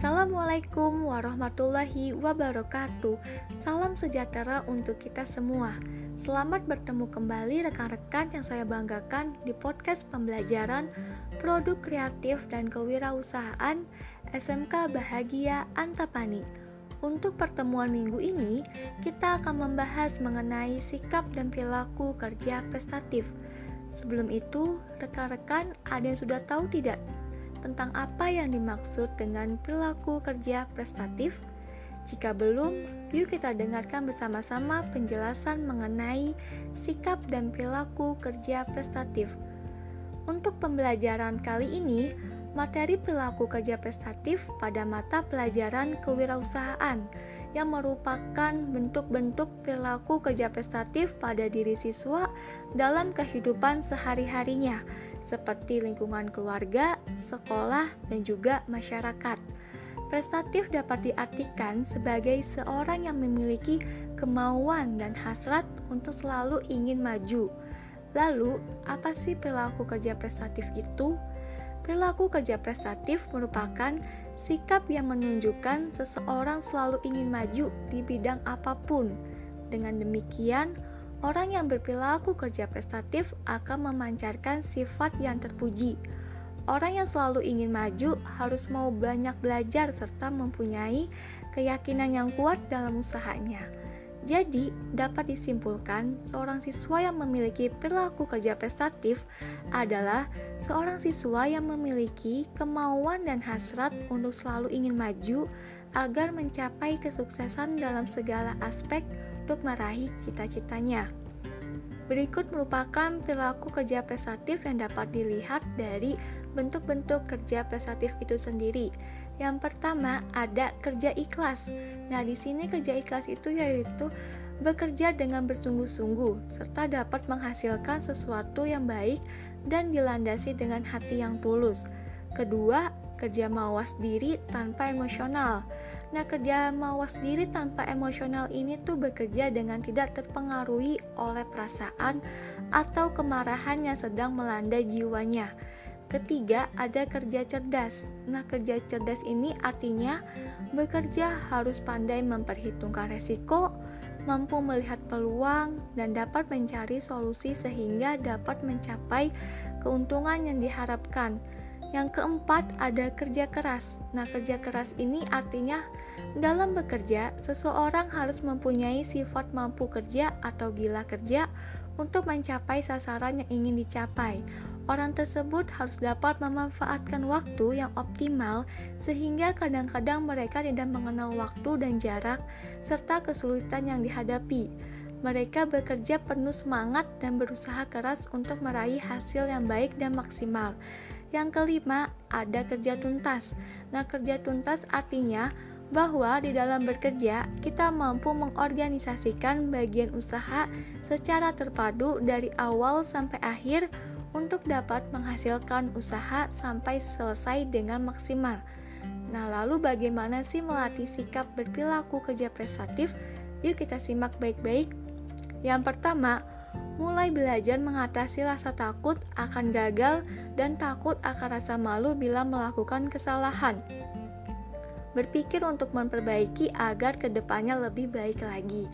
Assalamualaikum warahmatullahi wabarakatuh. Salam sejahtera untuk kita semua. Selamat bertemu kembali rekan-rekan yang saya banggakan di podcast pembelajaran Produk Kreatif dan Kewirausahaan SMK Bahagia Antapani. Untuk pertemuan minggu ini, kita akan membahas mengenai sikap dan perilaku kerja prestatif. Sebelum itu, rekan-rekan ada yang sudah tahu tidak tentang apa yang dimaksud dengan perilaku kerja prestatif? Jika belum, yuk kita dengarkan bersama-sama penjelasan mengenai sikap dan perilaku kerja prestatif. Untuk pembelajaran kali ini, materi perilaku kerja prestatif pada mata pelajaran kewirausahaan yang merupakan bentuk-bentuk perilaku kerja prestatif pada diri siswa dalam kehidupan sehari-harinya, seperti lingkungan keluarga, sekolah, dan juga masyarakat. Prestatif dapat diartikan sebagai seorang yang memiliki kemauan dan hasrat untuk selalu ingin maju. Lalu, apa sih perilaku kerja prestatif itu? Perilaku kerja prestatif merupakan sikap yang menunjukkan seseorang selalu ingin maju di bidang apapun. Dengan demikian, orang yang berperilaku kerja prestatif akan memancarkan sifat yang terpuji. Orang yang selalu ingin maju harus mau banyak belajar serta mempunyai keyakinan yang kuat dalam usahanya. Jadi, dapat disimpulkan seorang siswa yang memiliki perilaku kerja prestatif adalah seorang siswa yang memiliki kemauan dan hasrat untuk selalu ingin maju agar mencapai kesuksesan dalam segala aspek untuk meraih cita-citanya. Berikut merupakan perilaku kerja prestatif yang dapat dilihat dari bentuk-bentuk kerja prestatif itu sendiri. Yang pertama ada kerja ikhlas. Nah, di sini kerja ikhlas itu yaitu bekerja dengan bersungguh-sungguh serta dapat menghasilkan sesuatu yang baik dan dilandasi dengan hati yang tulus. Kedua, kerja mawas diri tanpa emosional. Nah, kerja mawas diri tanpa emosional ini tuh bekerja dengan tidak terpengaruhi oleh perasaan atau kemarahan yang sedang melanda jiwanya. Ketiga, ada kerja cerdas. Nah, kerja cerdas ini artinya bekerja harus pandai memperhitungkan resiko, mampu melihat peluang, dan dapat mencari solusi sehingga dapat mencapai keuntungan yang diharapkan. Yang keempat, ada kerja keras. Nah, kerja keras ini artinya dalam bekerja, seseorang harus mempunyai sifat mampu kerja atau gila kerja untuk mencapai sasaran yang ingin dicapai. Orang tersebut harus dapat memanfaatkan waktu yang optimal sehingga kadang-kadang mereka tidak mengenal waktu dan jarak serta kesulitan yang dihadapi. Mereka bekerja penuh semangat dan berusaha keras untuk meraih hasil yang baik dan maksimal. Yang kelima, ada kerja tuntas. Nah, kerja tuntas artinya bahwa di dalam bekerja, kita mampu mengorganisasikan bagian usaha secara terpadu dari awal sampai akhir untuk dapat menghasilkan usaha sampai selesai dengan maksimal. Nah, lalu bagaimana sih melatih sikap berperilaku kerja prestatif? Yuk kita simak baik-baik. Yang pertama, mulai belajar mengatasi rasa takut akan gagal dan takut akan rasa malu bila melakukan kesalahan. Berpikir untuk memperbaiki agar kedepannya lebih baik lagi.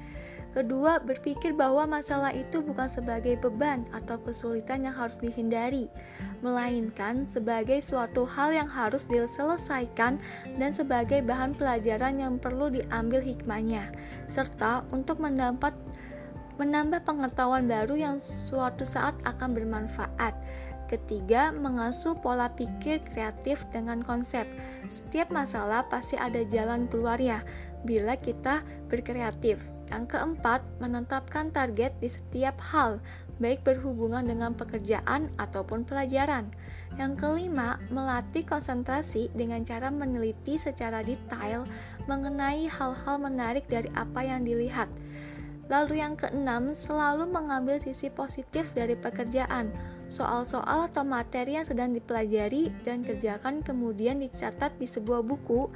Kedua, berpikir bahwa masalah itu bukan sebagai beban atau kesulitan yang harus dihindari, melainkan sebagai suatu hal yang harus diselesaikan dan sebagai bahan pelajaran yang perlu diambil hikmahnya, serta untuk menambah pengetahuan baru yang suatu saat akan bermanfaat. Ketiga, mengasuh pola pikir kreatif dengan konsep. Setiap masalah pasti ada jalan keluarnya bila kita berkreatif. Yang keempat, menetapkan target di setiap hal, baik berhubungan dengan pekerjaan ataupun pelajaran. Yang kelima, melatih konsentrasi dengan cara meneliti secara detail mengenai hal-hal menarik dari apa yang dilihat. Lalu yang keenam, selalu mengambil sisi positif dari pekerjaan, soal-soal atau materi yang sedang dipelajari dan kerjakan kemudian dicatat di sebuah buku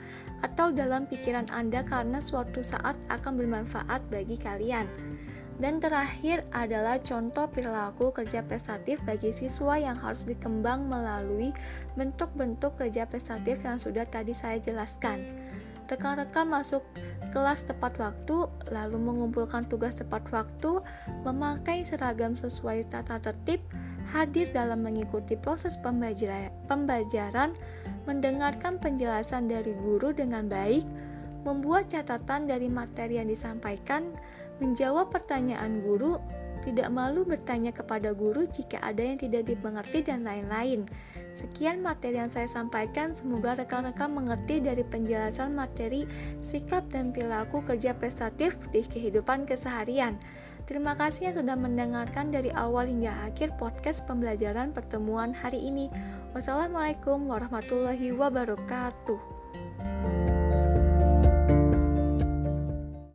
atau dalam pikiran Anda karena suatu saat akan bermanfaat bagi kalian. Dan terakhir adalah contoh perilaku kerja prestatif bagi siswa yang harus dikembang melalui bentuk-bentuk kerja prestatif yang sudah tadi saya jelaskan. Rekan-rekan masuk kelas tepat waktu, lalu mengumpulkan tugas tepat waktu, memakai seragam sesuai tata tertib, hadir dalam mengikuti proses pembelajaran, mendengarkan penjelasan dari guru dengan baik, membuat catatan dari materi yang disampaikan, menjawab pertanyaan guru, tidak malu bertanya kepada guru jika ada yang tidak dimengerti, dan lain-lain. Sekian materi yang saya sampaikan, semoga rekan-rekan mengerti dari penjelasan materi, sikap, dan perilaku kerja prestatif di kehidupan keseharian. Terima kasih yang sudah mendengarkan dari awal hingga akhir podcast pembelajaran pertemuan hari ini. Wassalamualaikum warahmatullahi wabarakatuh.